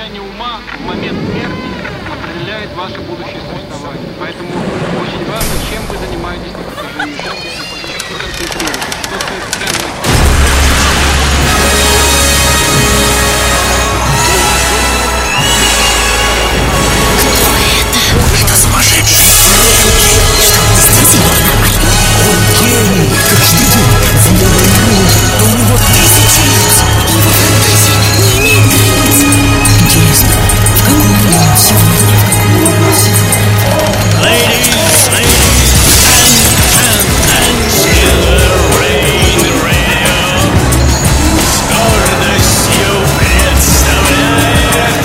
состояние ума в момент смерти определяет ваше будущее существование. Поэтому очень важно, чем вы занимаетесь на протяжении жизни, что концентрируется, что стоит ценность. Это сумасшедший. Он гений, каждый день в мире мир, но у него тысячи лиц, его фантазия не имеет границ. Интересно, в каком мире он сегодня? Ladies and Silver Rain Radio с гордостью представляет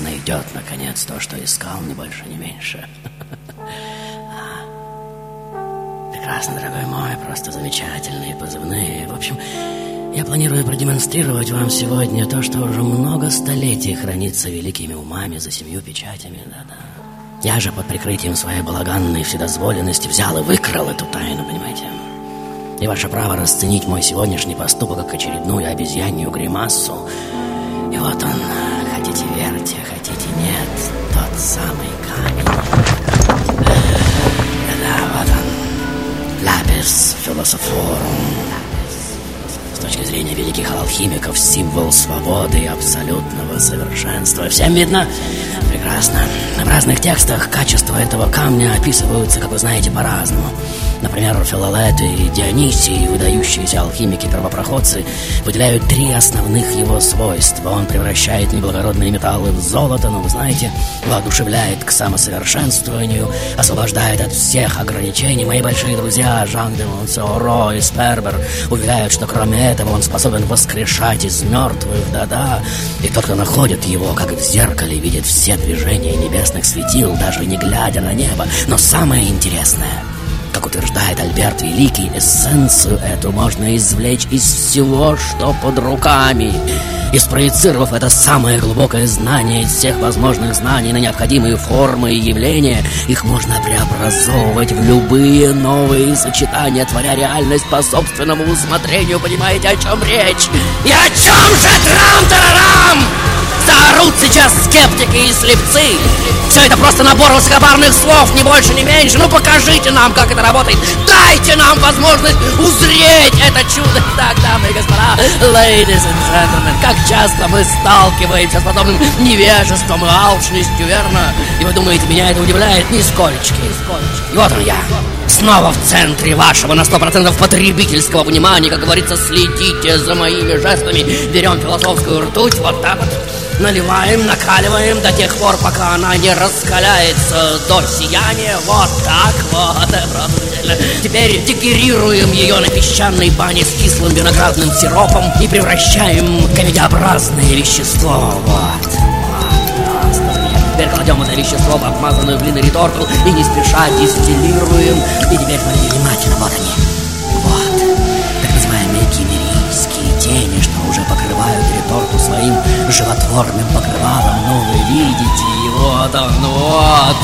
найдет, наконец, то, что искал, ни больше, ни меньше. Прекрасно, дорогой мой, просто замечательные позывные. В общем, я планирую продемонстрировать вам сегодня то, что уже много столетий хранится великими умами за семью печатями. Да-да. Я же под прикрытием своей балаганной вседозволенности взял и выкрал эту тайну, понимаете? И ваше право расценить мой сегодняшний поступок как очередную обезьянью гримассу. И вот он. Хотите верьте, хотите нет, тот самый камень. Да, вот он. Лапис-философорум. С точки зрения великих алхимиков, символ свободы и абсолютного совершенства. Всем видно? Прекрасно. В разных текстах качества этого камня описываются, как вы знаете, по-разному. Например, Филалет и Дионисий, выдающиеся алхимики-первопроходцы, выделяют три основных его свойства. Он превращает неблагородные металлы в золото, но, вы знаете, воодушевляет к самосовершенствованию, освобождает от всех ограничений. Мои большие друзья Жан де Монсо, Ро и Спербер уверяют, что кроме этого он способен воскрешать из мертвых, да-да. И тот, кто находит его, как в зеркале, видит все движения небесных светил, даже не глядя на небо. Но самое интересное, как утверждает Альберт Великий, эссенцию эту можно извлечь из всего, что под руками. И спроецировав это самое глубокое знание из всех возможных знаний на необходимые формы и явления, их можно преобразовывать в любые новые сочетания, творя реальность по собственному усмотрению. Понимаете, о чем речь? И о чем же трам-тарарам? Заорут сейчас скептики и слепцы. Все это просто набор высокопарных слов, ни больше, ни меньше. Ну покажите нам, как это работает. Дайте нам возможность узреть это чудо. Так, дамы и господа, ladies and gentlemen, как часто мы сталкиваемся с подобным невежеством и алчностью, верно? И вы думаете, меня это удивляет? Нисколечки. И вот он я. Снова в центре вашего на 100% потребительского внимания. Как говорится, следите за моими жестами. Берем философскую ртуть, вот так вот. Наливаем, накаливаем до тех пор, пока она не раскаляется до сияния. Вот так вот. Теперь декорируем ее на песчаной бане с кислым виноградным сиропом и превращаем в камедеобразное вещество. Вот. Теперь кладем это вещество в обмазанную глиной реторту и не спеша дистиллируем. И теперь смотрите внимательно, вот они. Вот, так называемые киммерийские тени, что уже покрывают реторту своим животворным покрывалом. Ну, вы видите, вот он, вот.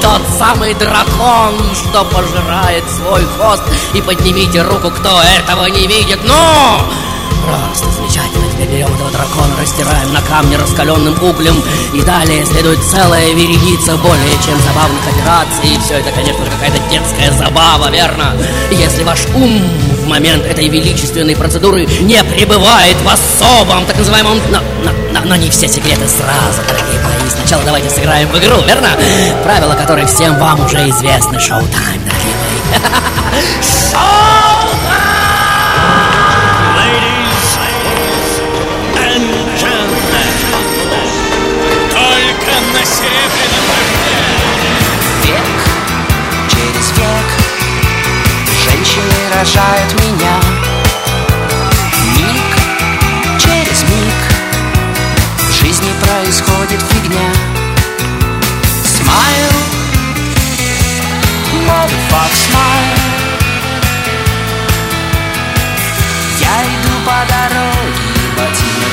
Тот самый дракон, что пожирает свой хвост. И поднимите руку, кто этого не видит. Ну! Просто замечательно. Теперь берем этого дракона, растираем на камне раскаленным углем. И далее следует целая вереница более чем забавных операций. И все это, конечно, какая-то детская забава, верно? Если ваш ум в момент этой величественной процедуры не пребывает в особом, так называемом... Но не все секреты сразу, дорогие мои. Сначала давайте сыграем в игру, верно? Правила которой всем вам уже известны. Шоу-тайм, дорогие мои. Шоу-тайм! Ladies and gentlemen, только на Серебряном Дожде. Век через век женщины рожают меня. Миг через миг не происходит фигня. Смайл, motherfuck, смайл. Я иду по дороге, ботинок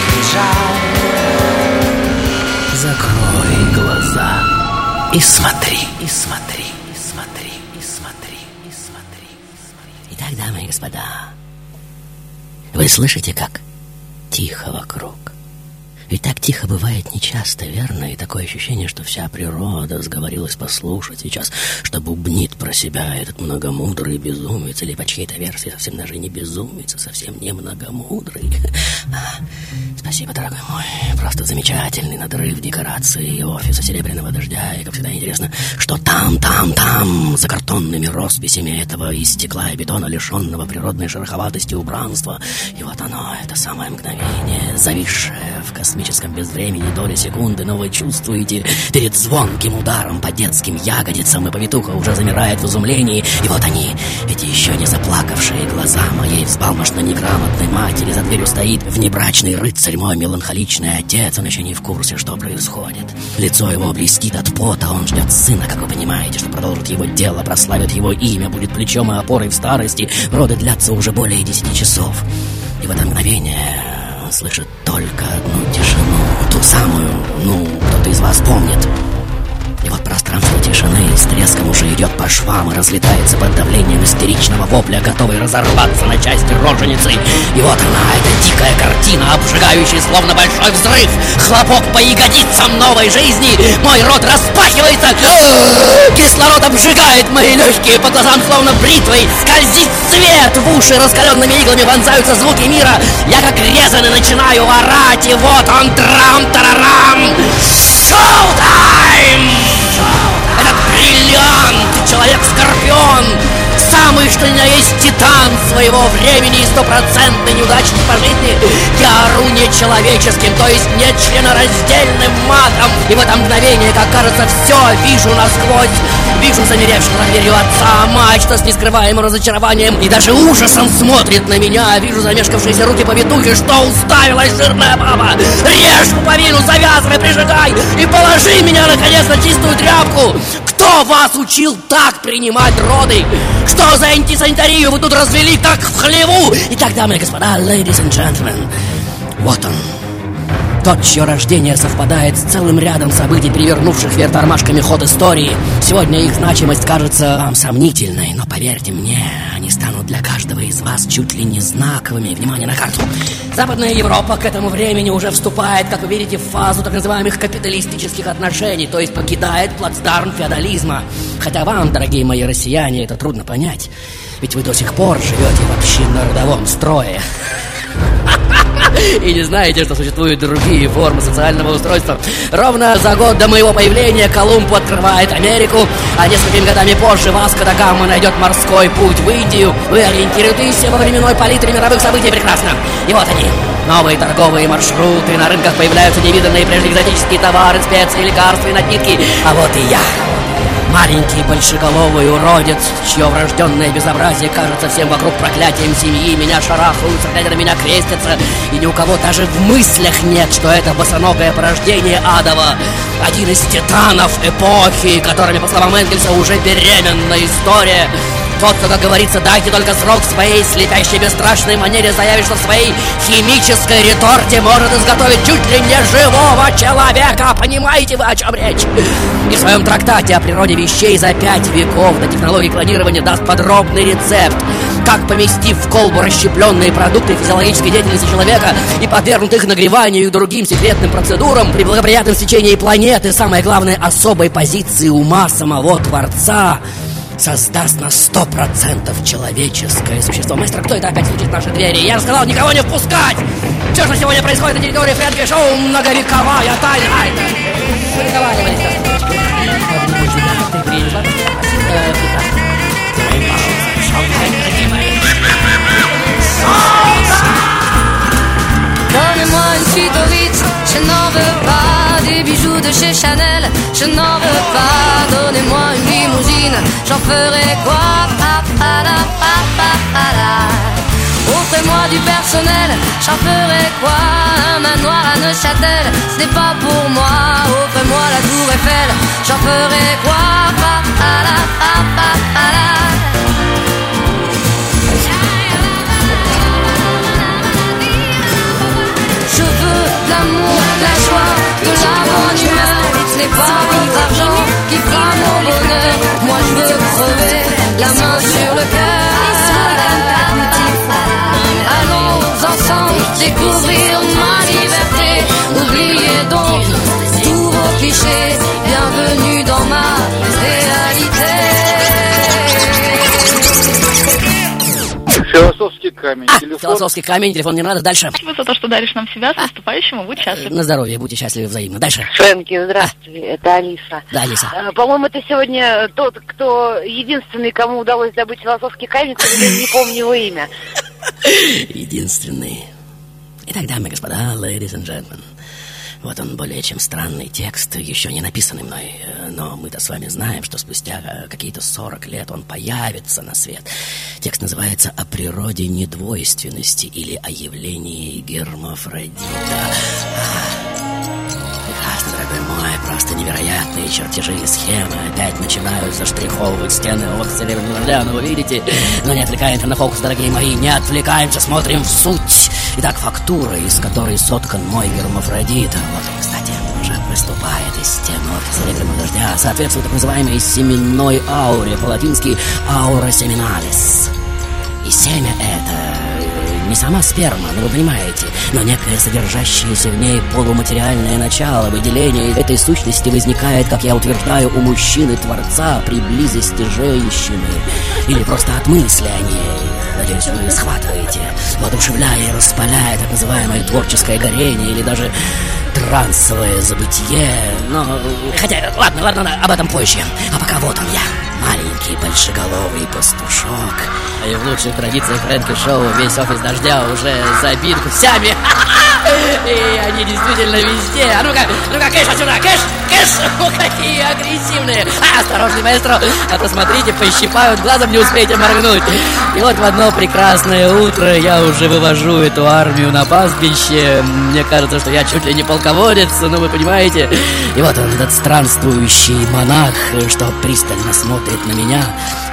лежал. Закрой глаза и смотри, и смотри, и смотри, и смотри, и смотри, и смотри. Итак, дамы и господа, вы слышите, как тихо вокруг? Ведь так тихо бывает нечасто, верно? И такое ощущение, что вся природа сговорилась послушать сейчас, что бубнит про себя этот многомудрый безумец, или по чьей-то версии совсем даже не безумец, а совсем не многомудрый. Спасибо, дорогой мой. Просто замечательный надрыв декорации офиса Серебряного Дождя. И, как всегда, интересно, что там, за картонными росписями этого из стекла и бетона, лишенного природной шероховатости убранства. И вот оно, это самое мгновение, зависшее в космосе. В космическом безвремени доли секунды, но вы чувствуете перед звонким ударом по детским ягодицам, и повитуха уже замирает в изумлении. И вот они, эти еще не заплакавшие глаза моей взбалмошно-неграмотной матери. За дверью стоит внебрачный рыцарь, мой меланхоличный отец. Он еще не в курсе, что происходит. Лицо его блестит от пота, он ждет сына, как вы понимаете, что продолжит его дело, прославит его имя, будет плечом и опорой в старости. Роды длятся уже более 10 часов. И в это мгновение... Он слышит только одну тишину, ту самую, кто-то из вас помнит. И вот пространство тишины с треском уже идет по швам и разлетается под давлением истеричного вопля, готовый разорваться на части роженицы. И вот она, эта дикая картина, обжигающая словно большой взрыв, хлопок по ягодицам новой жизни. Мой рот распахивается, кислород обжигает мои легкие, по глазам словно бритвой скользит свет, в уши раскаленными иглами вонзаются звуки мира. Я как резанный начинаю орать, и вот он, трам-тарарам, шоу-тайм! Этот бриллиант, человек-скорпион, самый что ни на есть титан своего времени и стопроцентный неудачник по жизни, я ору нечеловеческим, то есть нечленораздельным матом. И в это мгновение, как кажется, все вижу насквозь. Вижу замеревшего на дверью отца, мать, что с нескрываемым разочарованием и даже ужасом смотрит на меня. Вижу замешкавшиеся руки повитухи, что уставилась жирная баба. Режь пуповину, завязывай, прижигай и положи меня, наконец, на чистую тряпку. Кто вас учил так принимать роды? Что за антисанитарию вы тут развели, как в хлеву? Итак, дамы и господа, ladies and gentlemen, вот он. Тот, чье рождение совпадает с целым рядом событий, перевернувших вверх тормашками ход истории. Сегодня их значимость кажется вам сомнительной, но поверьте мне, они станут для каждого из вас чуть ли не знаковыми. Внимание на карту! Западная Европа к этому времени уже вступает, как вы видите, в фазу так называемых капиталистических отношений, то есть покидает плацдарм феодализма. Хотя вам, дорогие мои россияне, это трудно понять, ведь вы до сих пор живете в общинно-родовом строе. И не знаете, что существуют другие формы социального устройства. Ровно за год до моего появления Колумб открывает Америку, а несколькими годами позже Васко да Гама найдет морской путь в Индию. Вы ориентируетесь во временной палитре мировых событий прекрасно. И вот они, новые торговые маршруты. На рынках появляются невиданные прежде экзотические товары, специи, лекарства и напитки. А вот и я, маленький большеголовый уродец, чье врожденное безобразие кажется всем вокруг проклятием семьи. Меня шарахаются, глядя на меня крестятся, и ни у кого даже в мыслях нет, что это босоногое порождение адово. Один из титанов эпохи, которыми, по словам Энгельса, уже беременна история. Тот, кто, как говорится, дайте только срок своей слепящей бесстрашной манере, заявит, что в своей химической реторте может изготовить чуть ли не живого человека. Понимаете вы, о чем речь? И в своем трактате о природе вещей за 5 веков до технологии клонирования даст подробный рецепт, как, поместив в колбу расщепленные продукты физиологической деятельности человека и подвергнут их нагреванию и другим секретным процедурам, при благоприятном стечении планеты, самое главное, особой позиции ума самого Творца, создаст на 100% человеческое существо. Мастер, кто это опять стучит в наши двери? Я сказал никого не впускать! Все, что сегодня происходит на территории Френки Шоу, многовековая тайна! Ай, приговаривались, Donnez-moi une suite au Ritz, je n'en veux pas des bijoux de chez Chanel, je n'en veux pas. Donnez-moi une limousine, j'en ferai quoi? Offrez-moi du personnel, j'en ferai quoi? Un manoir à Neuchâtel, ce n'est pas pour moi. Offrez-moi la tour Eiffel, j'en ferai quoi? La joie de la bonne humeur, ce n'est pas votre argent qui fera mon bonheur. Moi je veux crever la main sur le cœur. Allons ensemble découvrir ma liberté. Oubliez donc tous vos clichés. Bienvenue dans ma réalité. Философский камень. Телефон. Философский камень, телефон не надо, дальше. Спасибо за то, что даришь нам себя, с наступающим, и будь счастлив. На здоровье, будьте счастливы взаимно. Дальше. Фрэнки, здравствуй, это Алиса. Да, Алиса. По-моему, ты сегодня тот, кто единственный, кому удалось добыть философский камень, я не помню его имя. Единственный. Итак, дамы и господа, ladies and gentlemen, вот он, более чем странный текст, еще не написанный мной. Но мы-то с вами знаем, что спустя какие-то 40 лет он появится на свет. Текст называется «О природе недвойственности» или «О явлении гермафродита». Прекрасно, дорогой мой, просто невероятные чертежи и схемы опять начинают заштриховывать стены от «Серебряного дождя», ну вы видите. Но не отвлекаемся на фокус, дорогие мои, не отвлекаемся, смотрим в суть. Итак, фактура, из которой соткан мой гермафродит. Вот он, кстати, уже выступает из стен офиса «Серебряного дождя». Соответствует так называемой семенной ауре, по-латински «аура семиналис». И семя это не сама сперма, ну вы понимаете, но некое содержащееся в ней полуматериальное начало. Выделение этой сущности возникает, как я утверждаю, у мужчины-творца при близости женщины. Или просто от мысли о ней. Надеюсь, вы схватываете, воодушевляя и распаляя так называемое творческое горение или даже трансовое забытие. Но, хотя, ладно, об этом позже. А пока вот он я, маленький большеголовый пастушок. И в лучших традициях Фрэнки Шоу весь офис дождя уже забит кусями. И они действительно везде. А ну-ка, кэш отсюда, кэш, какие агрессивные. Осторожный маэстро, а то смотрите, пощипают, глазом не успеете моргнуть. И вот в одно прекрасное утро я уже вывожу эту армию на пастбище. Мне кажется, что я чуть ли не полководец, ну вы понимаете. И вот он, этот странствующий монах, что пристально смотрит на меня,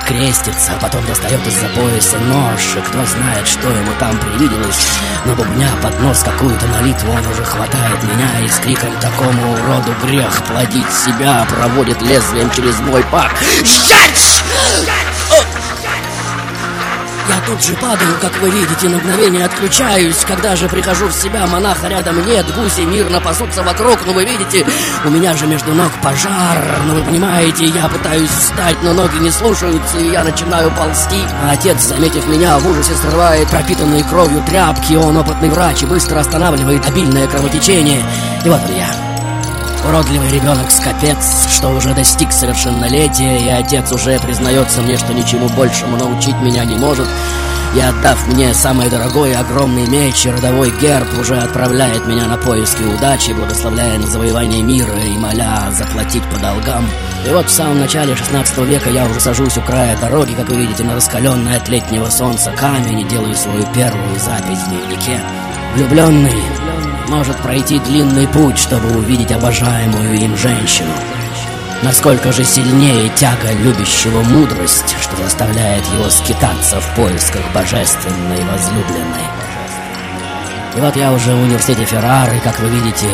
крестится, потом достает из-за пояса нож, и кто знает, что ему там привиделось. Но бубня под нос какую-то молитву, он уже хватает меня и с криком «Такому уроду грех плодить себя!» проводит лезвием через мой пах. Жечь! Я тут же падаю, как вы видите, на мгновение отключаюсь. Когда же прихожу в себя, монаха рядом нет, гуси мирно пасутся вокруг, ну вы видите, у меня же между ног пожар, ну вы понимаете, я пытаюсь встать, но ноги не слушаются, и я начинаю ползти. А отец, заметив меня, в ужасе срывает пропитанные кровью тряпки, он опытный врач и быстро останавливает обильное кровотечение. И вот он я. Уродливый ребенок-скопец, что уже достиг совершеннолетия, и отец уже признается мне, что ничему большему научить меня не может, и, отдав мне самое дорогое, огромный меч и родовой герб, уже отправляет меня на поиски удачи, благословляя на завоевание мира и моля заплатить по долгам. И вот в самом начале 16 века я уже сажусь у края дороги, как вы видите, на раскаленный от летнего солнца камень и делаю свою первую запись в дневнике. Влюбленный может пройти длинный путь, чтобы увидеть обожаемую им женщину. Насколько же сильнее тяга любящего мудрость, что заставляет его скитаться в поисках божественной возлюбленной. И вот я уже в университете Феррары, как вы видите,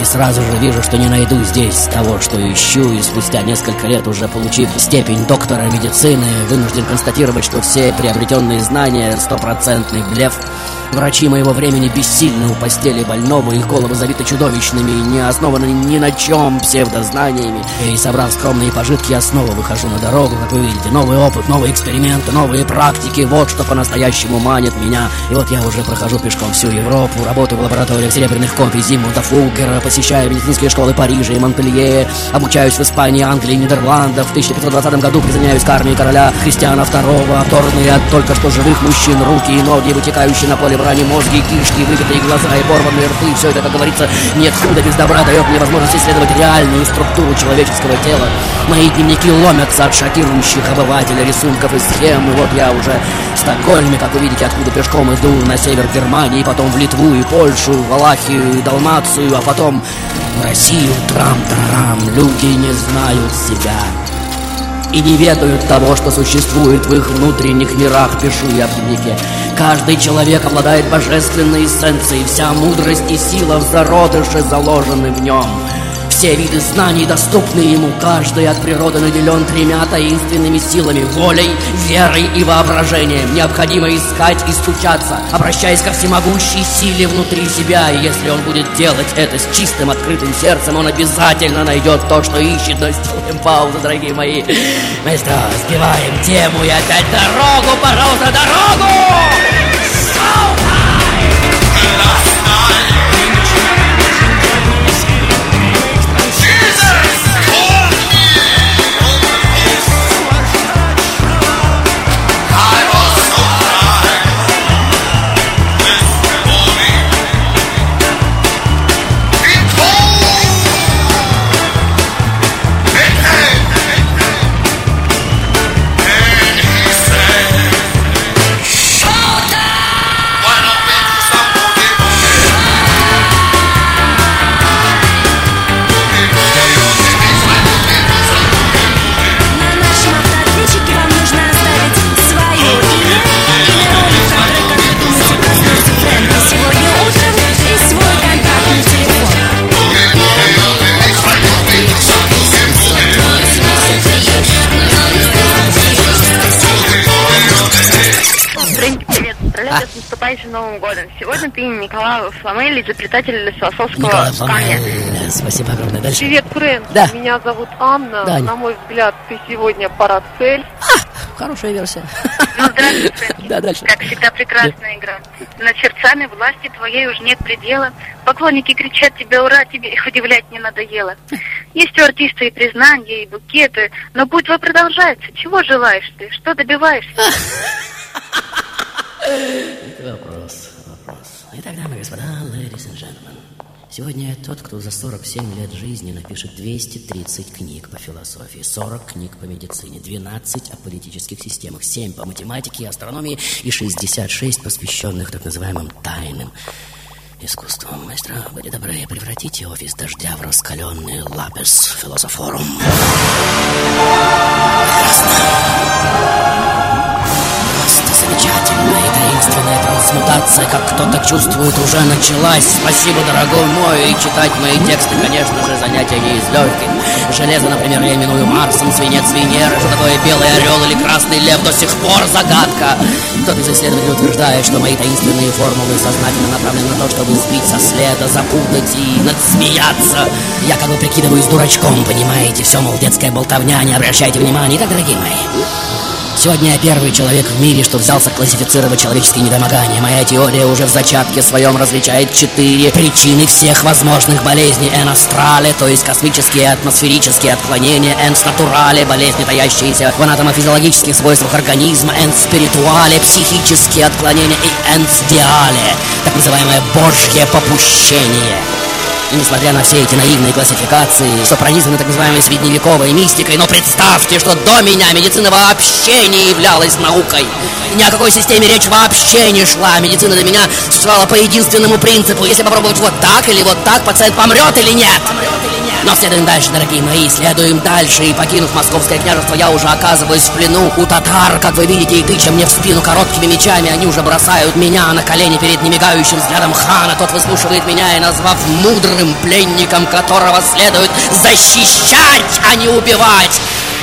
и сразу же вижу, что не найду здесь того, что ищу, и спустя несколько лет, уже получив степень доктора медицины, вынужден констатировать, что все приобретенные знания — стопроцентный блеф. Врачи моего времени бессильны у постели больного, их головы забиты чудовищными и не основаны ни на чем псевдознаниями. И, собрав скромные пожитки, я снова выхожу на дорогу. Как вы видите, новый опыт, новые эксперименты, новые практики. Вот что по-настоящему манит меня. И вот я уже прохожу пешком всю Европу, работаю в лабораториях серебряных копий Зигмунда Фуккера, посещаю медицинские школы Парижа и Монпелье, обучаюсь в Испании, Англии и Нидерландах. В 1520 году присоединяюсь к армии короля Христиана II, оторванные от только что живых мужчин руки и ноги, вытекающие на поле брани мозги, кишки, выбитые глаза и порванные рты. Все это, как говорится, нет худа без добра, дает мне возможность исследовать реальную структуру человеческого тела. Мои дневники ломятся от шокирующих обывателя рисунков и схем. И вот я уже в Стокгольме, как вы видите, откуда пешком иду на север Германии, потом в Литву и Польшу, Валахию и Далмацию, а потом в Россию. Трам-тарам, люди не знают себя и не ведают того, что существует в их внутренних мирах, пишу я в дневнике. Каждый человек обладает божественной эссенцией, вся мудрость и сила в зародыше заложены в нем. Все виды знаний доступны ему, каждый от природы наделен тремя таинственными силами: волей, верой и воображением. Необходимо искать и стучаться, обращаясь ко всемогущей силе внутри себя. И если он будет делать это с чистым, открытым сердцем, он обязательно найдет то, что ищет. Но сделаем паузу, дорогие мои. Мы что, сбиваем тему и опять дорогу, пожалуйста, дорогу! С наступающим Новым годом. Сегодня ты Николаев Фламель, изобретатель философского камня. Спасибо огромное. Дальше. Привет, Фрэнк. Да. Меня зовут Анна. Да, на мой взгляд, ты сегодня парацель. Хорошая версия. Ну, здравствуйте, Фрэнки. Да, дальше. Как всегда, прекрасная игра. Над сердцами власти твоей уж нет предела. Поклонники кричат тебе «Ура!», тебе их удивлять не надоело. Есть у артиста и признания, и букеты, но путь твой продолжается. Чего желаешь ты? Что добиваешься? Вопрос. Итак, дамы и господа, ladies and gentlemen, сегодня тот, кто за 47 лет жизни напишет 230 книг по философии, 40 книг по медицине, 12 о политических системах, 7 по математике и астрономии и 66 посвященных так называемым тайным искусствам. Мастера, будьте добры, превратите офис дождя в раскаленный лапис-философорум. Замечательная и таинственная трансмутация, как кто-то чувствует, уже началась. Спасибо, дорогой мой. И читать мои тексты, конечно же, занятия не из легких. Железо, например, я именую Марсом, свинец Венеры. Что такое белый орел или красный лев, до сих пор загадка. Кто-то из исследователей утверждает, что мои таинственные формулы сознательно направлены на то, чтобы сбить со следа, запутать и надсмеяться. Я как бы прикидываюсь дурачком, понимаете? Все, мол, детская болтовня, не обращайте внимания. Итак, дорогие мои, сегодня я первый человек в мире, что взялся классифицировать человеческие недомогания. Моя теория уже в зачатке своем различает 4 причины всех возможных болезней. Эн-астрале, то есть космические и атмосферические отклонения. Энс-натурале, болезни, таящиеся в анатомофизиологических свойствах организма. Энс-спиритуале, психические отклонения. И энс-диале, так называемое божье попущение. И несмотря на все эти наивные классификации, что пронизаны так называемой средневековой мистикой, но представьте, что до меня медицина вообще не являлась наукой. Ни о какой системе речь вообще не шла. Медицина для меня существовала по единственному принципу: если попробовать вот так или вот так, пациент помрет или нет. Но следуем дальше, дорогие мои, следуем дальше. И покинув Московское княжество, я уже оказываюсь в плену у татар, как вы видите, и тыча мне в спину короткими мечами. Они уже бросают меня на колени перед немигающим взглядом хана. Тот выслушивает меня и, назвав мудрым пленником, которого следует защищать, а не убивать,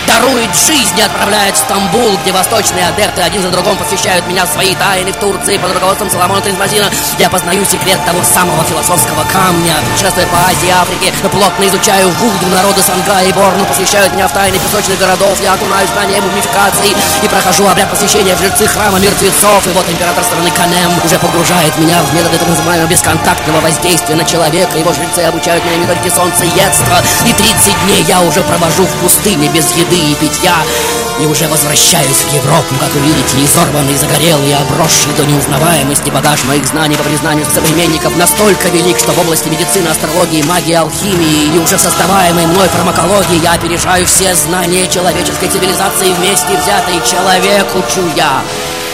дарует жизнь и отправляет в Стамбул, где восточные адепты один за другом посвящают меня в свои тайны в Турции под руководством Соломона Трисмазина. Я познаю секрет того самого философского камня. Путешествуя по Азии и Африке, плотно изучаю вуду, народы Сангая и Борну посвящают меня в тайны песочных городов. Я окунаюсь в знания мумификации и прохожу обряд посвящения в жрецы храма мертвецов. И вот император страны Канем уже погружает меня в методы так называемого бесконтактного воздействия на человека. Его жрецы обучают меня не только солнцеедства. И 30 дней я уже провожу в пустыне без еды и питья. И уже возвращаюсь в Европу, как вы видите, изорванный, загорелый, обросший до неузнаваемости. Багаж моих знаний, по признанию современников, настолько велик, что в области медицины, астрологии, магии, алхимии и уже создаваемой мной фармакологии я опережаю все знания человеческой цивилизации вместе взятые. Человек учу я.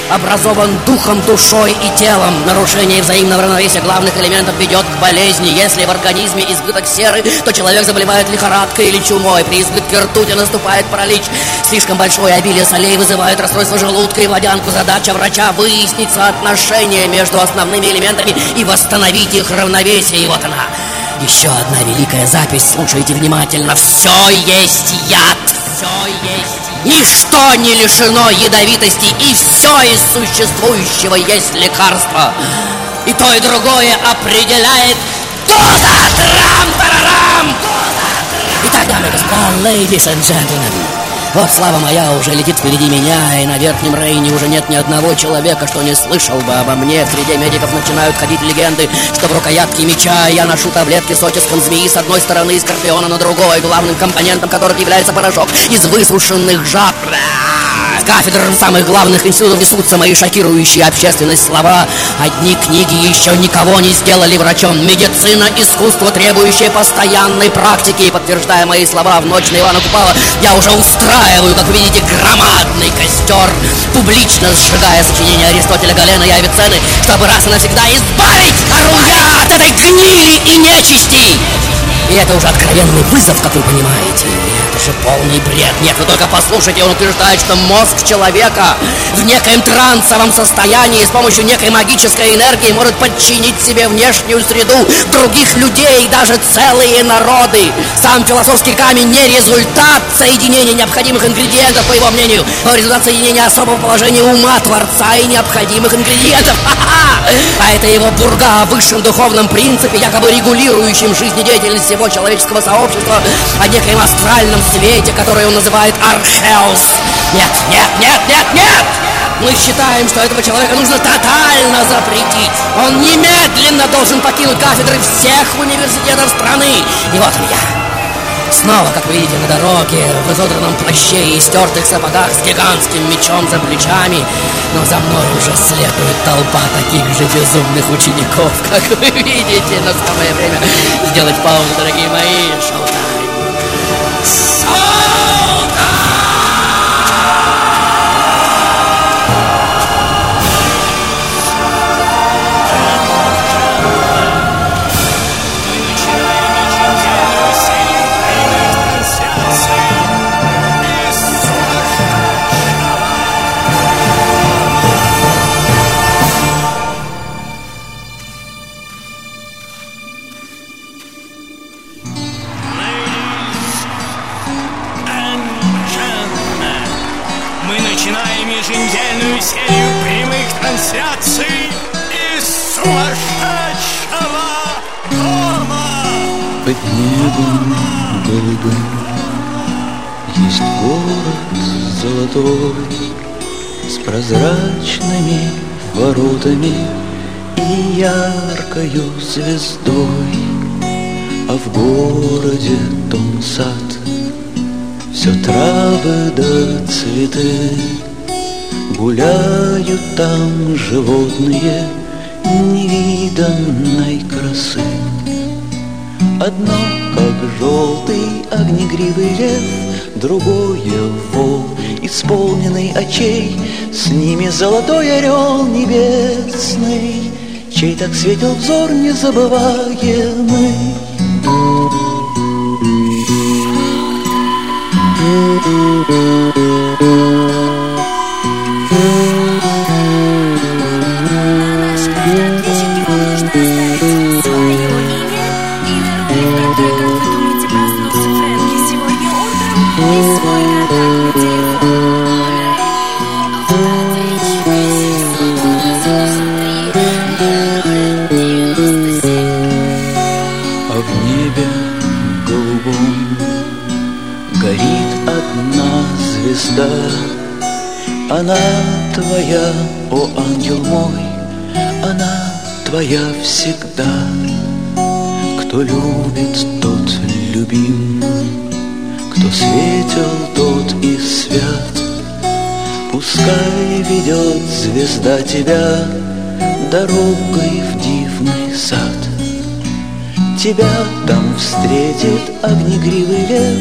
Образован духом, душой и телом. Нарушение взаимного равновесия главных элементов ведет к болезни. Если в организме избыток серы, то человек заболевает лихорадкой или чумой. При избытке ртути наступает паралич. Слишком большое обилие солей вызывает расстройство желудка и водянку. Задача врача — выяснить соотношение между основными элементами и восстановить их равновесие. И вот она, еще одна великая запись. Слушайте внимательно. Все есть яд. Все есть яд. Ничто не лишено ядовитости, и все из существующего есть лекарство. И то, и другое определяет доза. Трам-тарарам! Итак, дамы и господа, ladies and gentlemen, вот слава моя уже летит впереди меня, и на Верхнем Рейне уже нет ни одного человека, что не слышал бы обо мне. В среде медиков начинают ходить легенды, что в рукоятке меча я ношу таблетки с отиском змеи с одной стороны и скорпиона на другой, главным компонентом которых является порошок из высушенных жаб. С кафедр самых главных институтов несутся мои шокирующие общественность слова. Одни книги еще никого не сделали врачом. Медицина — искусство, требующее постоянной практики. И подтверждая мои слова, в ночь на Ивана Купала я уже устраиваю, как вы видите, громадный костер, публично сжигая сочинения Аристотеля, Галена и Авицены, чтобы раз и навсегда избавить оружие от этой гнили и нечисти. И это уже откровенный вызов, как вы понимаете. Это же полный бред. Нет, вы только послушайте, он утверждает, что мозг человека в некоем трансовом состоянии с помощью некой магической энергии может подчинить себе внешнюю среду, других людей, даже целые народы. Сам философский камень не результат соединения необходимых ингредиентов, по его мнению, но результат соединения особого положения ума Творца и необходимых ингредиентов. А это его бурга о высшем духовном принципе, якобы регулирующем жизнедеятельность всего человеческого сообщества, о некоем астральном свете, который он называет Археус. Нет, нет, нет, нет, нет! Мы считаем, что этого человека нужно тотально запретить. Он немедленно должен покинуть кафедры всех университетов страны. И вот я. Снова, как вы видите, на дороге, в изодранном плаще и стертых сапогах с гигантским мечом за плечами. Но за мной уже следует толпа таких же безумных учеников, как вы видите. Но самое время сделать паузу, дорогие мои. Шоу-тайм! Под небом голубым есть город золотой с прозрачными воротами и яркою звездой. А в городе том сад, все травы да цветы, гуляют там животные невиданной красы. Одно, как желтый огнегривый лев, другое — вол, исполненный очей, с ними золотой орел небесный, чей так светил взор незабываемый. This way. звезда, она твоя, о ангел мой, она твоя всегда. Кто любит, тот любим, кто светел, тот и свят. Пускай ведет звезда тебя дорогой в дивный сад. Тебя там встретит огнегривый лев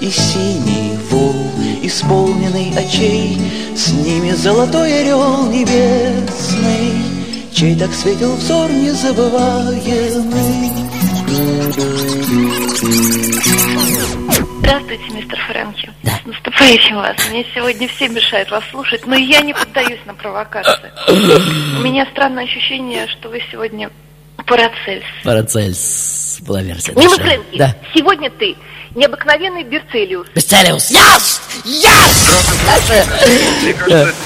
и синий волк, исполненный очей. С ними золотой орел небесный, чей так светил взор незабываемый. Здравствуйте, мистер Френки. Да. С наступающим вас. Мне сегодня все мешают вас слушать, но я не поддаюсь на провокации. У меня странное ощущение, что вы сегодня... Парацельс. Парацельс. Была версия. Мимо Фрэнки, да. Сегодня ты необыкновенный Берцелиус. Берцелиус. Яс! Мне кажется,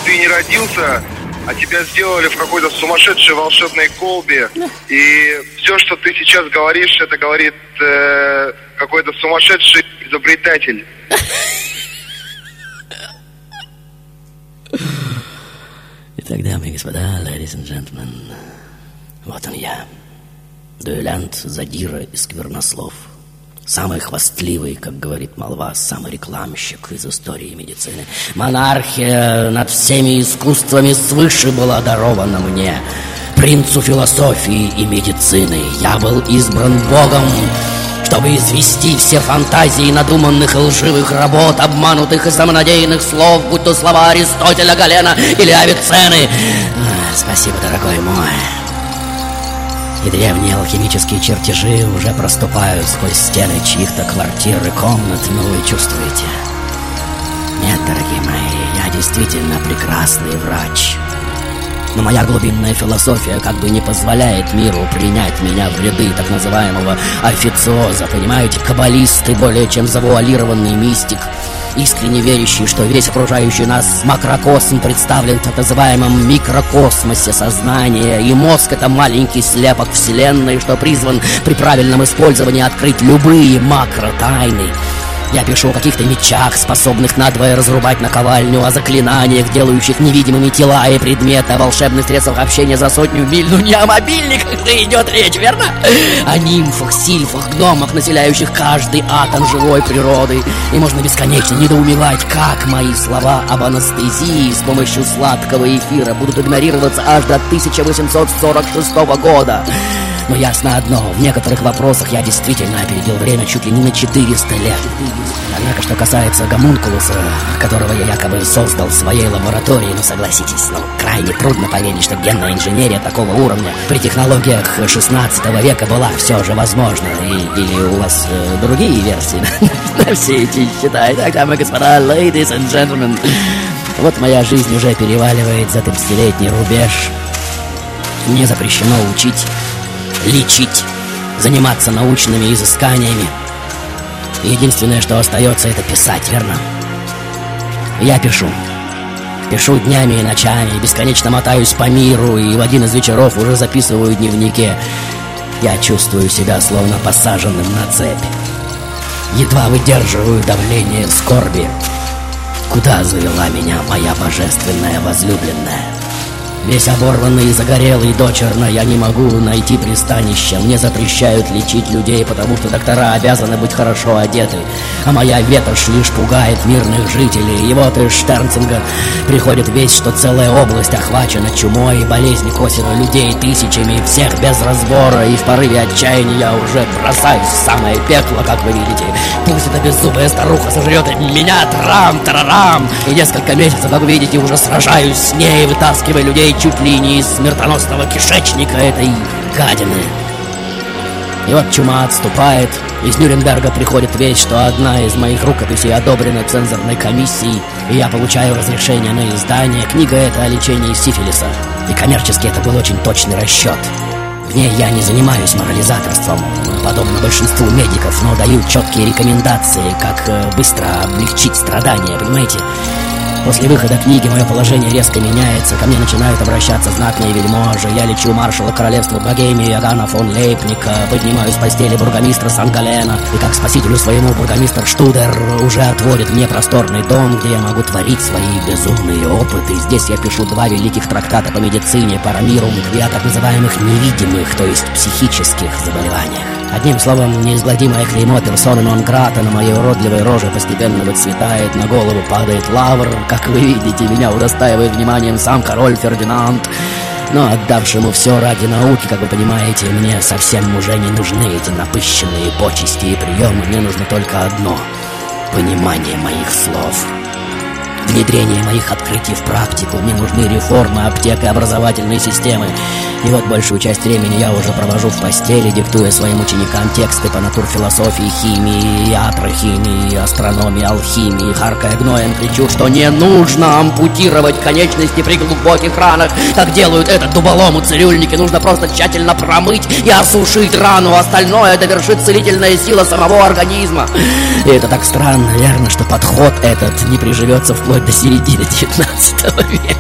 ты не родился, а тебя сделали в какой-то сумасшедшей волшебной колбе. И все, что ты сейчас говоришь, это говорит какой-то сумасшедший изобретатель. Итак, дамы и господа, ladies and gentlemen, вот он я, дуэлянт, задира и сквернослов, самый хвастливый, как говорит молва, самый рекламщик из истории медицины. Монархия над всеми искусствами свыше была дарована мне, принцу философии и медицины. Я был избран Богом, чтобы извести все фантазии надуманных и лживых работ, обманутых и самонадеянных слов, будь то слова Аристотеля, Галена или Авицены. Спасибо, дорогой мой. И древние алхимические чертежи уже проступают сквозь стены чьих-то квартир и комнат. Ну, вы чувствуете? Нет, дорогие мои, я действительно прекрасный врач. Но моя глубинная философия как бы не позволяет миру принять меня в ряды так называемого официоза. Понимаете, каббалисты, более чем завуалированный мистик, искренне верящий, что весь окружающий нас макрокосм представлен в так называемом микрокосмосе сознания, и мозг — это маленький слепок вселенной, что призван при правильном использовании открыть любые макротайны. Я пишу о каких-то мечах, способных надвое разрубать наковальню, о заклинаниях, делающих невидимыми тела и предметы, о волшебных средствах общения за 100 миль. Ну не о мобильниках да идет речь, верно? О нимфах, сильфах, гномах, населяющих каждый атом живой природы. И можно бесконечно недоумевать, как мои слова об анестезии с помощью сладкого эфира будут игнорироваться аж до 1846 года. Но ясно одно, в некоторых вопросах я действительно опередил время чуть ли не на 400 лет. Однако, что касается гомункулуса, которого я якобы создал в своей лаборатории, ну согласитесь, ну крайне трудно поверить, что генная инженерия такого уровня при технологиях 16 века была все же возможна. Или у вас другие версии на все эти счета? Итак, дамы и господа, ladies and gentlemen, вот моя жизнь уже переваливает за 30-летний рубеж. Мне запрещено учить, лечить, заниматься научными изысканиями. Единственное, что остается, это писать, верно? Я пишу. Пишу днями и ночами, бесконечно мотаюсь по миру, и в один из вечеров уже записываю в дневнике. Я чувствую себя словно посаженным на цепь. Едва выдерживаю давление скорби. Куда завела меня моя божественная возлюбленная? Весь оборванный, загорелый дочерно, я не могу найти пристанища. Мне запрещают лечить людей, потому что доктора обязаны быть хорошо одеты. А моя ветошь лишь пугает мирных жителей. И вот из Штернцинга приходит весть, что целая область охвачена чумой, и болезнь косила людей тысячами, всех без разбора. И в порыве отчаяния я уже бросаюсь в самое пекло, как вы видите. Пусть эта беззубая старуха сожрет меня, трам-тарарам. И несколько месяцев, как видите, уже сражаюсь с ней, вытаскивая людей чуть ли не из смертоносного кишечника этой гадины. И вот чума отступает. Из Нюрнберга приходит весть, что одна из моих рукописей одобрена цензорной комиссией, и я получаю разрешение на издание. Книга эта о лечении сифилиса. И коммерчески это был очень точный расчет. В ней я не занимаюсь морализаторством, подобно большинству медиков, но даю четкие рекомендации, как быстро облегчить страдания, понимаете? После выхода книги мое положение резко меняется. Ко мне начинают обращаться знатные вельможи. Я лечу маршала королевства Богемии Агана фон Лейпника. Поднимаю с постели бургомистра Сангалена. И как спасителю своему бургомистр Штудер уже отводит мне просторный дом, где я могу творить свои безумные опыты. Здесь я пишу два великих трактата по медицине, парамирум и о так называемых невидимых, то есть психических заболеваниях. Одним словом, неизгладимое клеймо персоны нон-грата на моей уродливой роже постепенно выцветает, на голову падает лавр. Как вы видите, меня удостаивает вниманием сам король Фердинанд. Но отдавшему все ради науки, как вы понимаете, мне совсем уже не нужны эти напыщенные почести и приемы. Мне нужно только одно — понимание моих слов. Внедрение моих открытий в практику. Мне нужны реформы аптек и образовательной системы. И вот большую часть времени я уже провожу в постели, диктуя своим ученикам тексты по натурфилософии, химии, ятрохимии, астрономии, алхимии. Харкая гноем кричу, что не нужно ампутировать конечности при глубоких ранах, как делают этот дуболом у цирюльники. Нужно просто тщательно промыть и осушить рану. Остальное довершит целительная сила самого организма. И это так странно, верно, что подход этот не приживется вплоть до середины 19 века.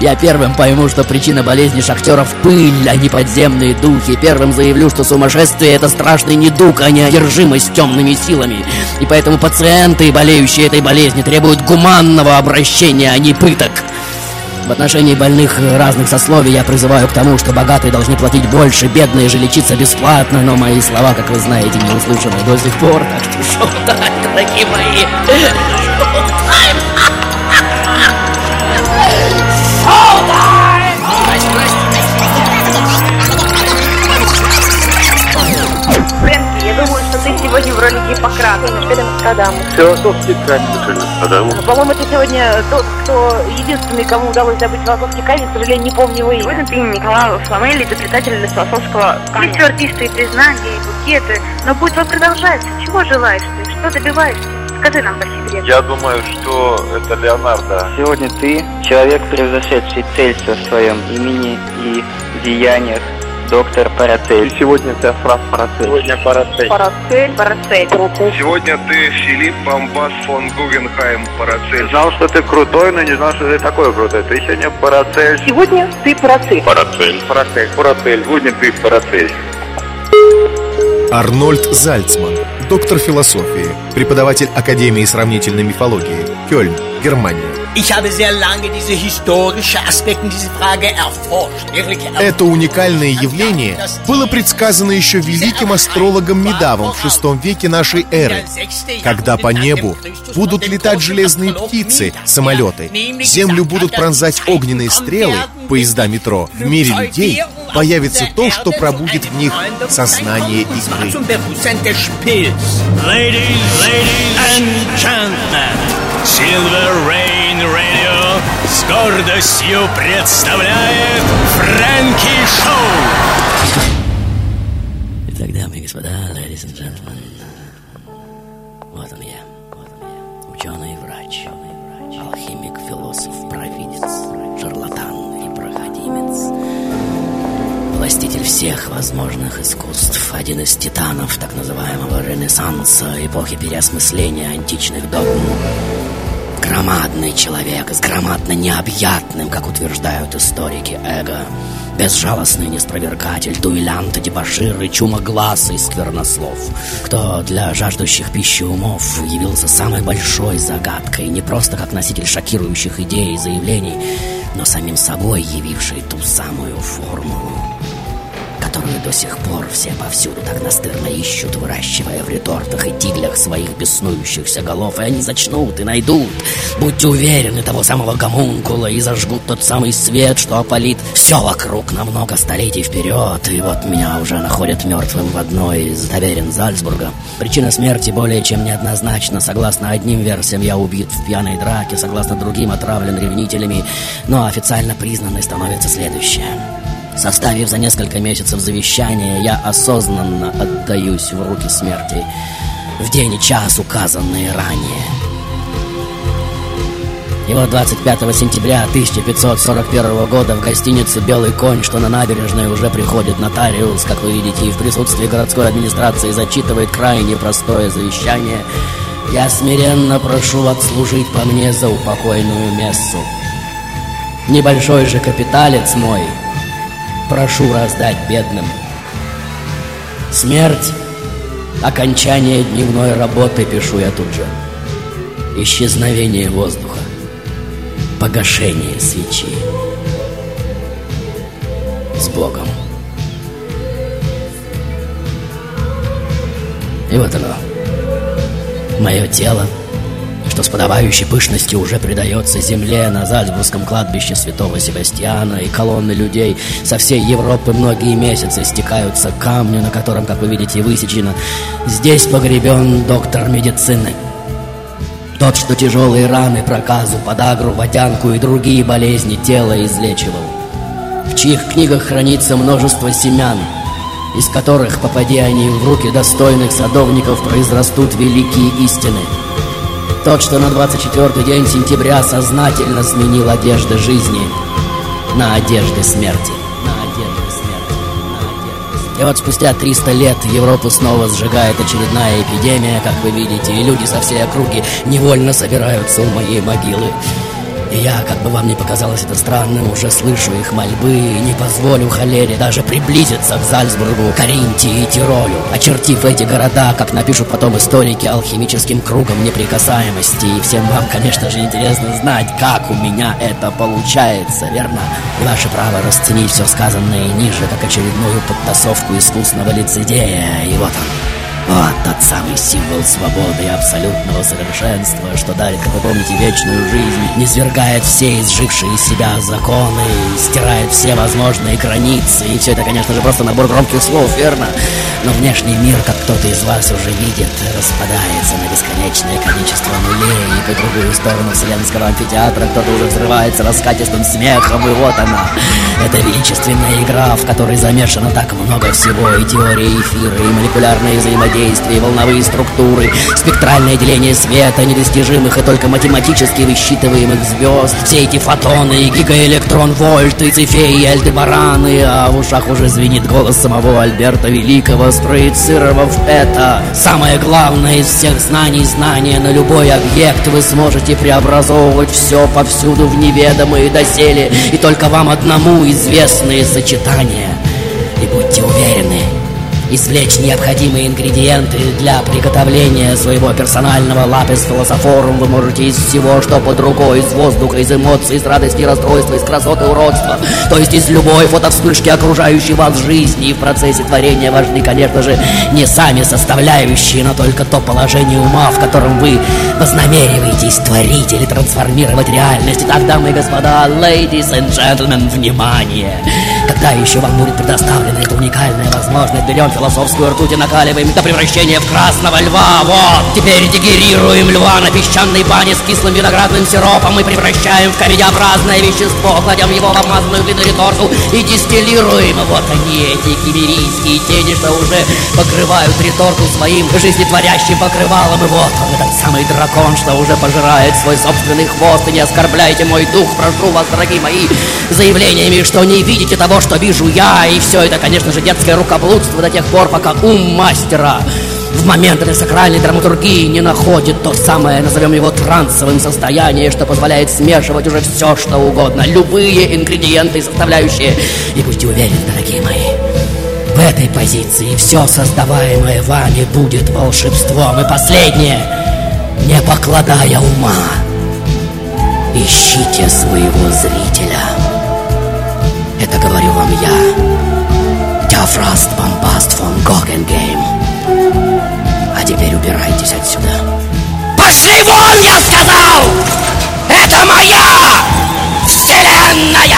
Я первым пойму, что причина болезни шахтеров — пыль, а не подземные духи. Первым заявлю, что сумасшествие — это страшный недуг, а не одержимость темными силами. И поэтому пациенты, болеющие этой болезнью, требуют гуманного обращения, а не пыток. В отношении больных разных сословий я призываю к тому, что богатые должны платить больше, бедные же лечиться бесплатно. Но мои слова, как вы знаете, не услышаны до сих пор. Так что шоу-тайм, дорогие мои! Шоу-тайм! Шоу-тайм! Френки, я думаю, что ты сегодня в роли Гиппократа. Перед Носкадамом. Философский камень перед Носкадамом. По-моему, это сегодня тот, кто единственный, кому удалось добыть философский камень, к сожалению, не помню его имя. В этом фильме Николаева Фламель, изобретатель философского камня. Есть артисты, признания, букеты, но путь вот продолжается. Чего желаешь ты? Что добиваешься? Скажи нам по секрету. Я думаю, что это Леонардо. Сегодня ты человек, превзошедший цель в своем имени и деяниях. Доктор Парацель. И сегодня Теофраст Парацель. Сегодня Парацель. Парацель. Парацель. Сегодня ты Филипп Бомбаст фон Гогенгейм Парацель. Знал, что ты крутой, но не знал, что ты такой крутой. Ты сегодня Парацель. Сегодня ты Парацель. Парацель. Парацель. Парацель. Сегодня ты Парацель. Арнольд Зальцман, доктор философии, преподаватель Академии сравнительной мифологии, Кёльн, Германия. Это уникальное явление было предсказано еще великим астрологом Медавом в VI веке нашей эры, когда по небу будут летать железные птицы, самолеты, землю будут пронзать огненные стрелы, поезда метро. В мире людей появится то, что пробудет в них сознание игры. Silver Rain Radio с гордостью представляет Френки Шоу. Итак, дамы и господа, ladies and gentlemen, вот он я, ученый-врач, алхимик, философ, провидец, шарлатан и проходимец, властитель всех возможных искусств, один из титанов так называемого Ренессанса, эпохи переосмысления античных догм. Громадный человек с громадно необъятным, как утверждают историки, эго. Безжалостный неспровергатель, дуэлянт, дебошир и чумоглаз и сквернослов. Кто для жаждущих пищи умов явился самой большой загадкой, не просто как носитель шокирующих идей и заявлений, но самим собой явивший ту самую формулу, которую до сих пор все повсюду так настырно ищут, выращивая в ретортах и тиглях своих беснующихся голов. И они зачнут и найдут, будьте уверены, того самого гомункула, и зажгут тот самый свет, что опалит все вокруг на много столетий вперед. И вот меня уже находят мертвым в одной из таверен Зальцбурга. Причина смерти более чем неоднозначна. Согласно одним версиям, я убит в пьяной драке, согласно другим, отравлен ревнителями. Но официально признанной становится следующее. Составив за несколько месяцев завещание, я осознанно отдаюсь в руки смерти в день и час, указанные ранее. И вот 25 сентября 1541 года в гостиницу «Белый конь», что на набережной, уже приходит нотариус, как вы видите, и в присутствии городской администрации зачитывает крайне простое завещание, Я смиренно прошу отслужить по мне за упокойную мессу. Небольшой же капиталец мой прошу раздать бедным. Смерть, окончание дневной работы, пишу я тут же. Исчезновение воздуха, погашение свечи. С Богом. И вот оно, мое тело, что с подавающей пышностью уже предается земле на Зальцбургском кладбище святого Себастьяна, и колонны людей со всей Европы многие месяцы стекаются к камню, на котором, как вы видите, высечено: «Здесь погребен доктор медицины». Тот, что тяжелые раны, проказу, подагру, водянку и другие болезни тела излечивал, в чьих книгах хранится множество семян, из которых, попадя они в руки достойных садовников, произрастут великие истины. Тот, что на 24-й день сентября сознательно сменил одежды жизни на одежды смерти. И вот спустя 300 лет Европу снова сжигает очередная эпидемия, как вы видите, и люди со всей округи невольно собираются у моей могилы. И я, как бы вам ни показалось это странным, уже слышу их мольбы и не позволю холере даже приблизиться к Зальцбургу, Каринтии и Тиролю, очертив эти города, как напишут потом историки, алхимическим кругом неприкасаемости. И всем вам, конечно же, интересно знать, как у меня это получается, верно? И ваше право расценить все сказанное ниже, как очередную подтасовку искусного лицедея. И вот он. Вот тот самый символ свободы и абсолютного совершенства, что дарит, как вы помните, вечную жизнь, низвергает все изжившие из себя законы, стирает все возможные границы. И все это, конечно же, просто набор громких слов, верно? Но внешний мир, как кто-то из вас уже видит, распадается на бесконечное количество нулей, и по другую сторону вселенского амфитеатра кто-то уже взрывается раскатистым смехом. И вот она, эта величественная игра, в которой замешано так много всего: и теория эфира, и молекулярные взаимодействия, волновые структуры, спектральное деление света, недостижимых и только математически высчитываемых звезд, все эти фотоны, гигаэлектрон-вольты, цефеи, альдебараны. А в ушах уже звенит голос самого Альберта Великого, спроецировав это: самое главное из всех знаний — знание на любой объект. Вы сможете преобразовывать все повсюду в неведомые доселе и только вам одному известные сочетания. И будьте уверены, извлечь необходимые ингредиенты для приготовления своего персонального лапис-философорум вы можете из всего, что под рукой: из воздуха, из эмоций, из радости и расстройства, из красоты и уродства. То есть из любой фотовспышки окружающей вас жизни. И в процессе творения важны, конечно же, не сами составляющие, но только то положение ума, в котором вы вознамериваетесь творить или трансформировать реальность. Итак, дамы и господа, ladies and gentlemen, внимание! Когда еще вам будет предоставлена эта уникальная возможность? Берем философскую ртуть и накаливаем до превращения в красного льва. Вот, теперь дегерируем льва на песчаной бане с кислым виноградным сиропом и превращаем в камедеобразное вещество, кладем его в обмазанную глинореторку и дистиллируем. Вот они, эти кимерийские тени, что уже покрывают реторту своим жизнетворящим покрывалом. И вот он, этот самый дракон, что уже пожирает свой собственный хвост. И не оскорбляйте мой дух, прошу вас, дорогие мои, заявлениями, что не видите того, что вижу я. И все это, конечно же, детское рукоблудство до тех пор, пока ум мастера в момент этой сакральной драматургии не находит то самое, назовем его, трансовым состояние, что позволяет смешивать уже все, что угодно, любые ингредиенты и составляющие. И будьте уверены, дорогие мои, в этой позиции все создаваемое вами будет волшебством. И последнее: не покладая ума, ищите своего зрителя. Это говорю вам я, Теофраст Бомбаст фон Гогенгейм. А теперь убирайтесь отсюда. Пошли вон, я сказал! Это моя вселенная!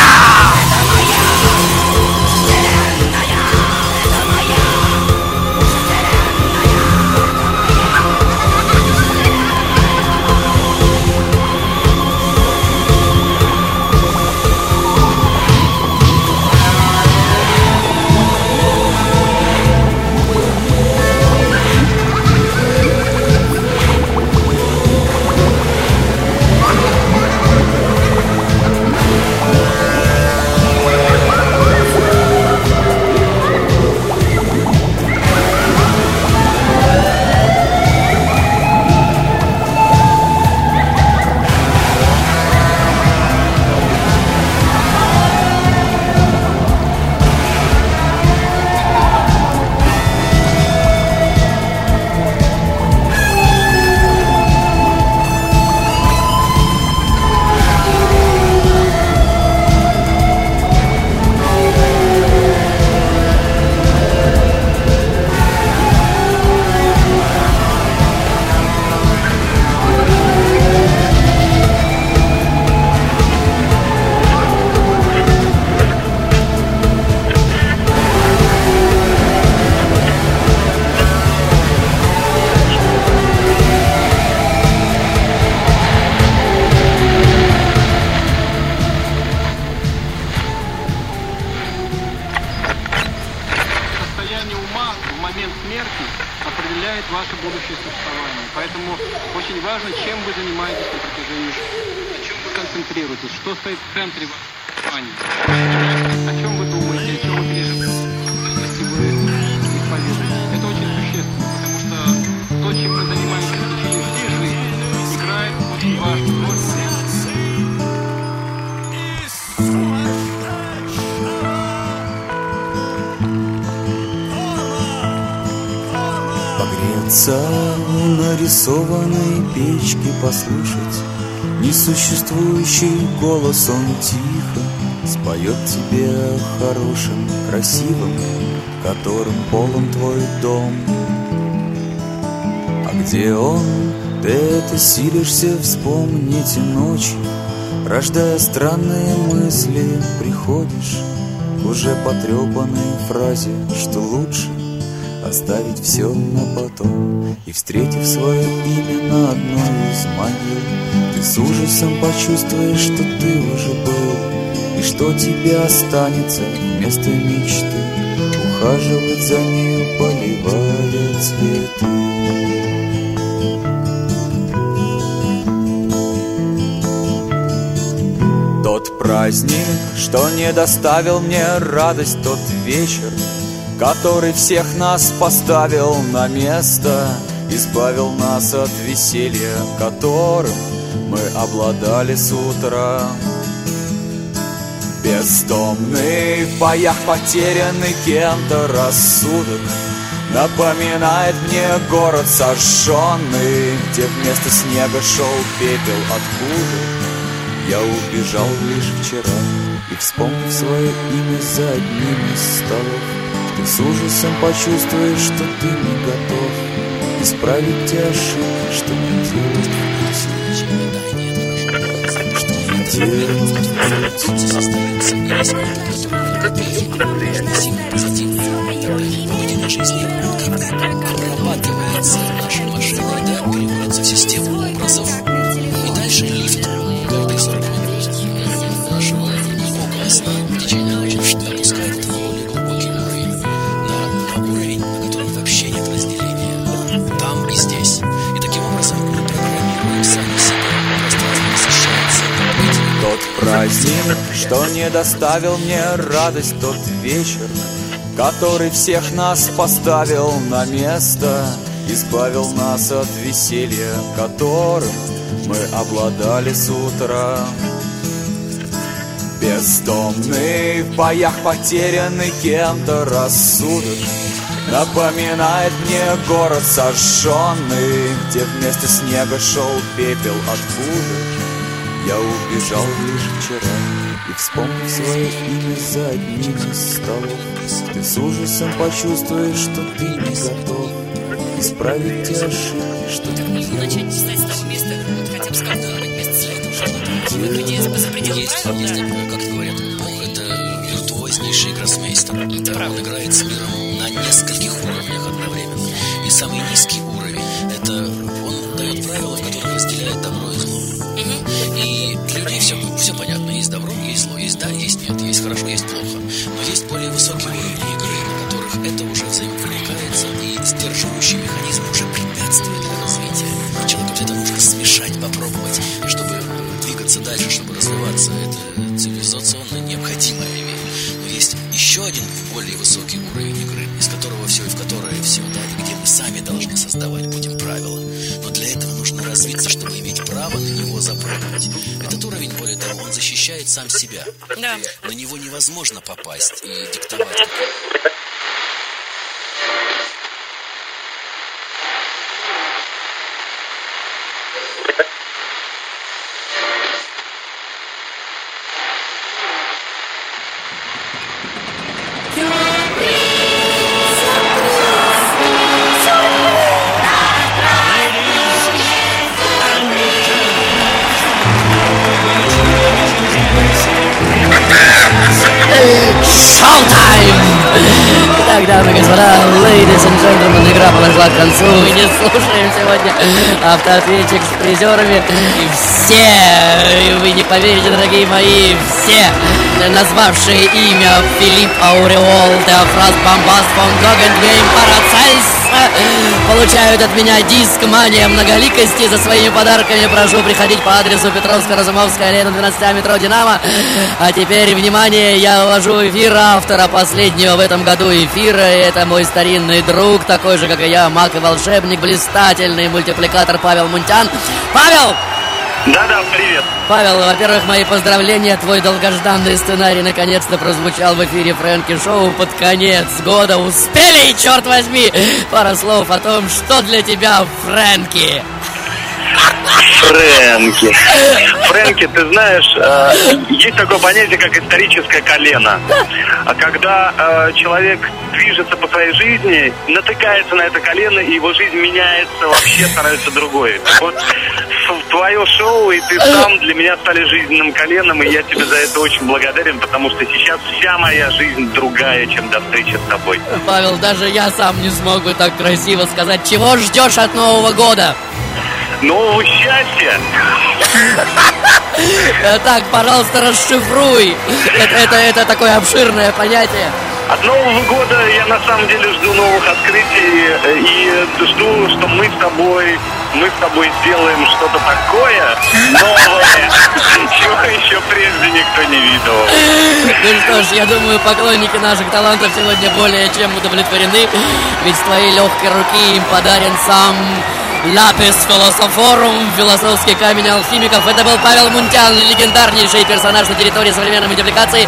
неважно, чем вы занимаетесь на протяжении жизни. На чем вы концентрируетесь, что стоит в центре внимания, о чем вы думаете, о чем вы переживаете, если вы исповедуете. Это очень существенно, потому что то, чем мы занимаемся в течение всей жизни, играет очень важную роль. У нарисованной печки послушать несуществующий голос, он тихо споет тебе о хорошем, красивом, которым полон твой дом. А где он? Ты это силишься вспомнить и ночью, рождая странные мысли, приходишь к уже потрепанной фразе, что лучше оставить все на потом. И, встретив свое имя на одной из могил, ты с ужасом почувствуешь, что ты уже был, и что тебе останется вместо мечты ухаживать за нею, поливая цветы. Тот праздник, что не доставил мне радость, тот вечер, который всех нас поставил на место, избавил нас от веселья, которым мы обладали с утра. Бездомный в боях потерянный кем-то рассудок напоминает мне город сожженный, где вместо снега шел пепел, откуда я убежал лишь вчера. И, вспомнив свое имя за одним из столов, ты с ужасом почувствуешь, что ты не готов исправить те ошибки, что не делать в пути, что не делать праздник, что не доставил мне радость, тот вечер, который всех нас поставил на место, избавил нас от веселья, которым мы обладали с утра. Бездомный в боях потерянный кем-то рассудок напоминает мне город сожженный, где вместо снега шел пепел, откуда я убежал лишь вчера. И, вспомнив свое имя за одним из столов, ты с ужасом почувствуешь, что ты не готов исправить те ошибки, что ты не делал. Начать писать с того места, вот хотя бы скандалить вместо следа, что мы людей запозапределили. Как говорят, Бог — это виртуознейший гроссмейстер. Это правда играет с миром на нескольких уровнях одновременно. И самый низкий уровень — это он дает правила, в которых разделяет добро и зло. И для людей все понятно. Есть добро, есть зло, есть да, есть нет, есть хорошо, есть плохо. Но есть более высокие уровни игры, на которых это уже взаимовлекается, и сдерживающий механизм уже препятствует для развития. И человеку все это нужно смешать, попробовать, и чтобы двигаться дальше, чтобы развиваться. Это цивилизационно необходимая вещь. Но есть еще один более высокий уровень игры, из которого все и в которое все, да, и где мы сами должны создавать будем правила. Но для этого нужно развиться, чтобы иметь право на него запрыгнуть. Этот уровень, более того, он защищает сам себя. Да. На него невозможно попасть и диктовать. Дамы и господа, ladies and gentlemen, игра подошла к концу. Мы не слушаем сегодня автоответчик с призерами. И все, вы не поверите, дорогие мои, все назвавший имя Филипп Ауреол, Теофраст Бомбаст фон Гогенгейм, Парацельс, получают от меня диск «Мания многоликости». За своими подарками прошу приходить по адресу Петровско-Разумовская, аллея 12, метро «Динамо». А теперь, внимание, я ввожу эфир автора последнего в этом году эфира. Это мой старинный друг, такой же, как и я, маг и волшебник, блистательный мультипликатор Павел Мунтян. Павел! Да-да, привет. Павел, во-первых, мои поздравления. Твой долгожданный сценарий наконец-то прозвучал в эфире Френки Шоу под конец года. Успели, черт возьми! Пара слов о том, что для тебя Френки. Френки. Френки, ты знаешь, есть такое понятие, как историческое колено. Когда человек движется по своей жизни, натыкается на это колено, и его жизнь меняется, вообще становится другой. Вот твое шоу и ты сам для меня стали жизненным коленом, и я тебе за это очень благодарен, потому что сейчас вся моя жизнь другая, чем до встречи с тобой. Павел, даже я сам не смогу так красиво сказать. Чего ждешь от Нового года? Нового счастья! Так, пожалуйста, расшифруй. Это такое обширное понятие. От Нового года я на самом деле жду новых открытий и жду, что мы с тобой сделаем что-то такое новое, чего еще прежде никто не видел. Ну что ж, я думаю, поклонники наших талантов сегодня более чем удовлетворены, ведь с твоей легкой руки им подарен сам Лапис-философорум, философский камень алхимиков. Это был Павел Мунтян, легендарнейший персонаж на территории современной мультипликации.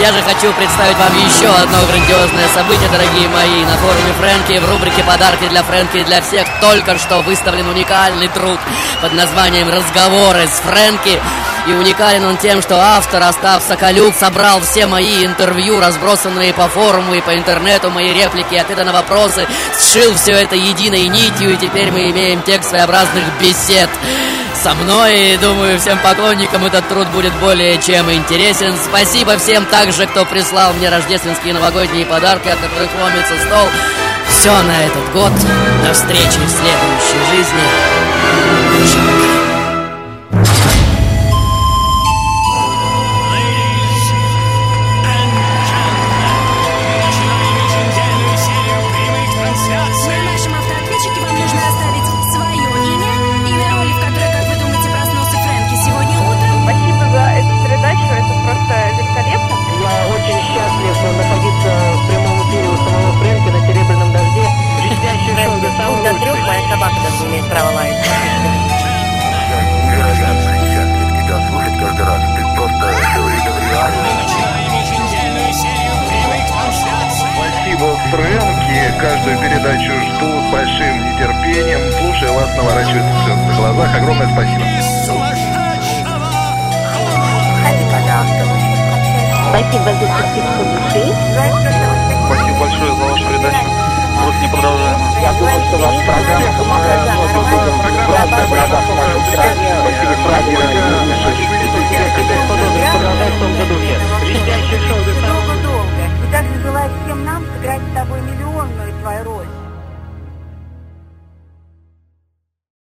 Я же хочу представить вам еще одно грандиозное событие, дорогие мои. На форуме Фрэнки в рубрике «Подарки для Фрэнки и для всех» только что выставлен уникальный труд под названием «Разговоры с Фрэнки». И уникален он тем, что автор Остав Соколюк собрал все мои интервью, разбросанные по форуму и по интернету, мои реплики, ответы на вопросы, сшил все это единой нитью, и теперь мы имеем текст своеобразных бесед со мной. И думаю, всем поклонникам этот труд будет более чем интересен. Спасибо всем также, кто прислал мне рождественские и новогодние подарки, от которых ломится стол. Все на этот год. До встречи в следующей жизни. Фрэнки, каждую передачу жду с большим нетерпением. Слушаю вас, наворачивается все на глазах. Огромное спасибо. Спасибо за подписку души. Спасибо большое за вашу передачу. Просто непродолжаемая. Я думаю, что ваша программа помогает многим людям.